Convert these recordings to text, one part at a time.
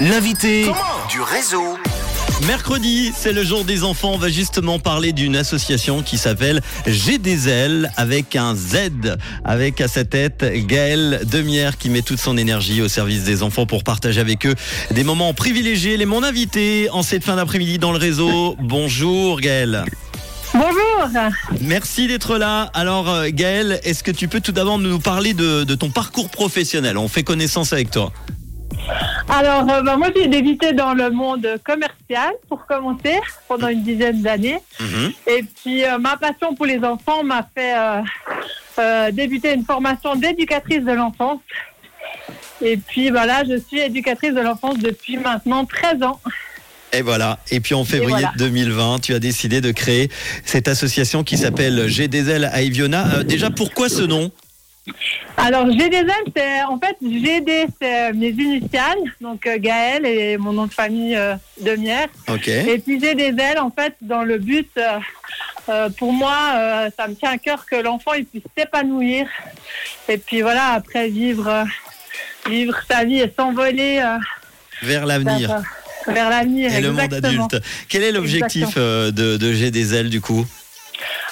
L'invité du réseau. Mercredi, c'est le jour des enfants. On va justement parler d'une association qui s'appelle GDZ'ailes avec un Z, avec à sa tête Gaëlle Demière qui met toute son énergie au service des enfants pour partager avec eux des moments privilégiés. Elle est mon invitée en cette fin d'après-midi dans le réseau. Bonjour Gaëlle. Bonjour. Merci d'être là. Alors Gaëlle, est-ce que tu peux tout d'abord nous parler de ton parcours professionnel ? On fait connaissance avec toi. Alors, moi j'ai débuté dans le monde commercial pour commencer pendant une dizaine d'années. Et puis ma passion pour les enfants m'a fait débuter une formation d'éducatrice de l'enfance. Et puis voilà, je suis éducatrice de l'enfance depuis maintenant 13 ans. Et voilà. Et puis en février 2020, tu as décidé de créer cette association qui s'appelle GDZ'ailes à Iviona. Déjà, pourquoi ce nom ? Alors GDZ'ailes, c'est en fait GD, c'est mes initiales, donc Gaëlle et mon nom de famille Demière. Okay. Et puis GDZ'ailes, en fait, dans le but, pour moi, ça me tient à cœur que l'enfant il puisse s'épanouir. Et puis voilà, après vivre sa vie et s'envoler vers l'avenir. Vers l'avenir. Et exactement. Le monde adulte. Quel est l'objectif de GDZ'ailes du coup ?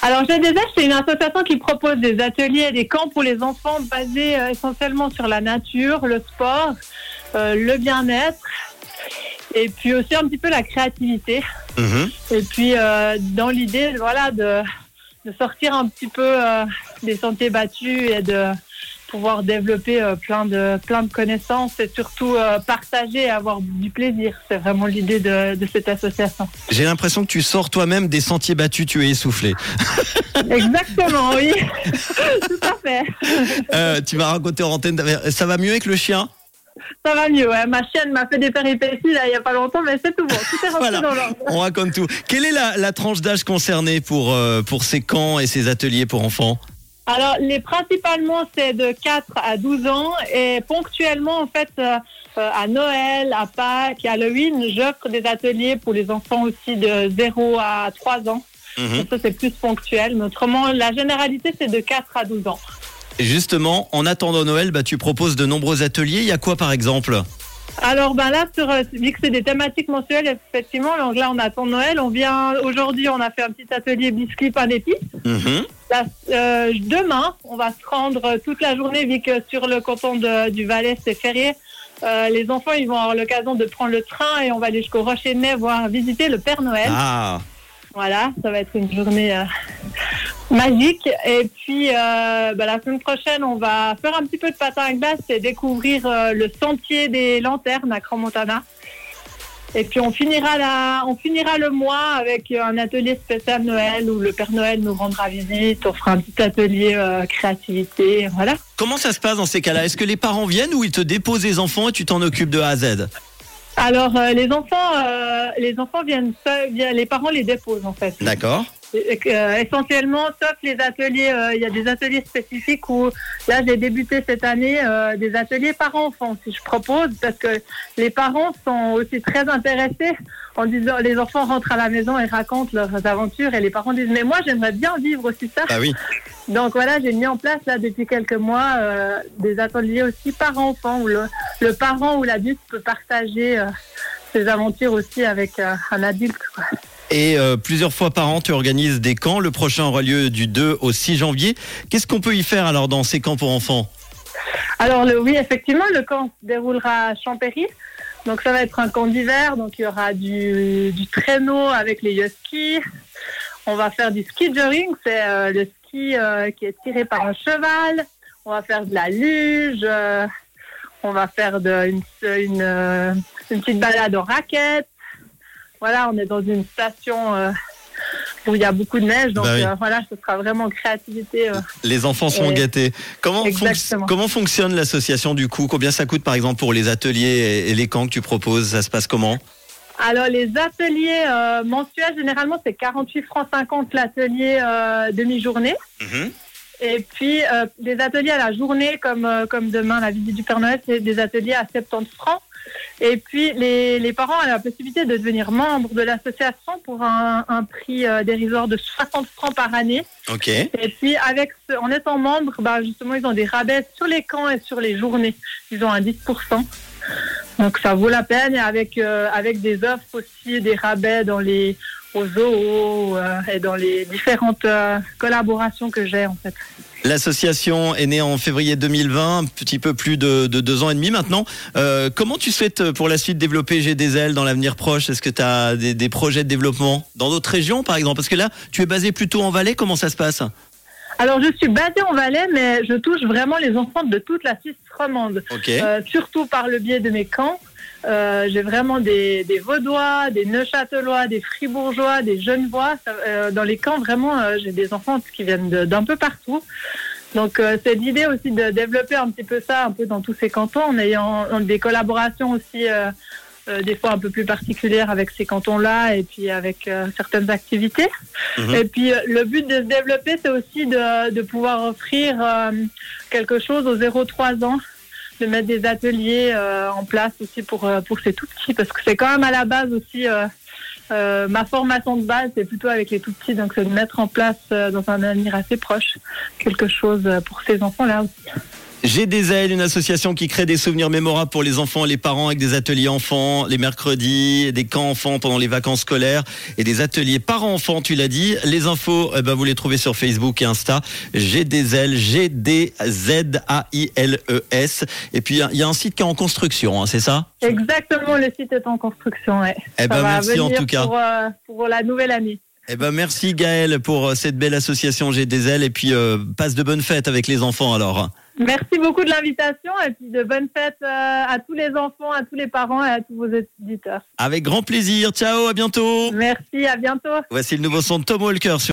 Alors GDZ'ailes, c'est une association qui propose des ateliers et des camps pour les enfants basés essentiellement sur la nature, le sport, le bien-être et puis aussi un petit peu la créativité. Et puis dans l'idée voilà, de sortir un petit peu des sentiers battus et de pouvoir développer plein de connaissances et surtout partager et avoir du plaisir. C'est vraiment l'idée de cette association. J'ai l'impression que tu sors toi-même des sentiers battus, tu es essoufflé. Exactement, oui. Tout à fait. Tu vas raconter en antenne, ça va mieux avec le chien ? Ça va mieux, ouais. Ma chienne m'a fait des péripéties là, il n'y a pas longtemps, mais c'est tout bon. Tout est rentré voilà. Dans l'ordre. On raconte tout. Quelle est la tranche d'âge concernée pour ces camps et ces ateliers pour enfants ? Alors, principalement, c'est de 4 à 12 ans et ponctuellement, en fait, à Noël, à Pâques, à Halloween, j'offre des ateliers pour les enfants aussi de 0 à 3 ans. Donc, ça, c'est plus ponctuel. Mais autrement, la généralité, c'est de 4 à 12 ans. Et justement, en attendant Noël, tu proposes de nombreux ateliers. Il y a quoi, par exemple ? Alors, là, vu que c'est des thématiques mensuelles, effectivement, donc là, on attend Noël. Aujourd'hui, on a fait un petit atelier biscuit pain d'épices. Là, demain, on va se rendre toute la journée, vu que sur le canton du Valais, c'est férié. Les enfants, ils vont avoir l'occasion de prendre le train et on va aller jusqu'au Rocher de Ney visiter le Père Noël. Ah. Voilà, ça va être une journée magique. Et puis, la semaine prochaine, on va faire un petit peu de patin à glace et découvrir le Sentier des Lanternes à Crans-Montana. Et puis, on finira le mois avec un atelier spécial Noël où le Père Noël nous rendra visite. On fera un petit atelier créativité, voilà. Comment ça se passe dans ces cas-là ? Est-ce que les parents viennent ou ils te déposent les enfants et tu t'en occupes de A à Z ? Alors, les enfants viennent seuls, les parents les déposent en fait. D'accord. Essentiellement, sauf les ateliers, il y a des ateliers spécifiques où, là j'ai débuté cette année, des ateliers parents-enfants, si je propose, parce que les parents sont aussi très intéressés en disant, les enfants rentrent à la maison et racontent leurs aventures et les parents disent, mais moi j'aimerais bien vivre aussi ça. Ah oui. Donc voilà, j'ai mis en place là depuis quelques mois des ateliers aussi parents-enfants, où le parent ou l'adulte peut partager ses aventures aussi avec un adulte, quoi. Et plusieurs fois par an, tu organises des camps. Le prochain aura lieu du 2 au 6 janvier. Qu'est-ce qu'on peut y faire alors dans ces camps pour enfants ? Alors oui, effectivement, le camp se déroulera à Champéry. Donc ça va être un camp d'hiver. Donc il y aura du traîneau avec les skis. On va faire du skijoring, c'est le ski qui est tiré par un cheval. On va faire de la luge. On va faire une petite balade en raquettes. Voilà, on est dans une station où il y a beaucoup de neige, donc oui. Ce sera vraiment créativité. Les enfants seront gâtés. Comment fonctionne l'association du coup ? Combien ça coûte par exemple pour les ateliers et les camps que tu proposes ? Ça se passe comment ? Alors les ateliers mensuels, généralement c'est 48,50 francs l'atelier demi-journée. Et puis des ateliers à la journée, comme demain la visite du Père Noël, c'est des ateliers à 70 francs. Et puis, les parents ont la possibilité de devenir membres de l'association pour un prix dérisoire de 60 francs par année. Ok. Et puis, en étant membres, justement, ils ont des rabais sur les camps et sur les journées. Ils ont un 10%. Donc ça vaut la peine, avec des offres aussi, des rabais dans les aux zoos et dans les différentes collaborations que j'ai en fait. L'association est née en février 2020, un petit peu plus de 2 ans et demi maintenant. Comment tu souhaites pour la suite développer GDZ'ailes dans l'avenir proche? Est-ce que tu as des projets de développement dans d'autres régions par exemple? Parce que là, tu es basé plutôt en Valais, comment ça se passe? Alors, je suis basée en Valais, mais je touche vraiment les enfants de toute la Suisse romande. Okay. Surtout par le biais de mes camps. J'ai vraiment des Vaudois, des Neuchâtelois, des Fribourgeois, des Genevois. Dans les camps, vraiment, j'ai des enfants qui viennent d'un peu partout. Donc, c'est l'idée aussi de développer un petit peu ça, un peu dans tous ces cantons, en ayant des collaborations aussi, des fois un peu plus particulière avec ces cantons-là et puis avec certaines activités. Mmh. Et puis le but de se développer, c'est aussi de pouvoir offrir quelque chose aux 0-3 ans, de mettre des ateliers en place aussi pour ces tout-petits, parce que c'est quand même à la base aussi, ma formation de base, c'est plutôt avec les tout-petits, donc c'est de mettre en place dans un avenir assez proche quelque chose pour ces enfants-là aussi. GDZ'ailes, une association qui crée des souvenirs mémorables pour les enfants et les parents avec des ateliers enfants les mercredis, des camps enfants pendant les vacances scolaires et des ateliers parents-enfants, tu l'as dit. Les infos, vous les trouvez sur Facebook et Insta. GDZ'ailes, GDZ'ailes. Et puis, il y a un site qui est en construction, hein, c'est ça? Exactement, le site est en construction, ouais. Merci en tout cas. Pour la nouvelle année. Merci Gaëlle pour cette belle association GDZ'ailes et puis passe de bonnes fêtes avec les enfants alors. Merci beaucoup de l'invitation et puis de bonnes fêtes à tous les enfants, à tous les parents et à tous vos auditeurs. Avec grand plaisir, ciao, à bientôt. Merci, à bientôt. Voici le nouveau son de Tom Walker sur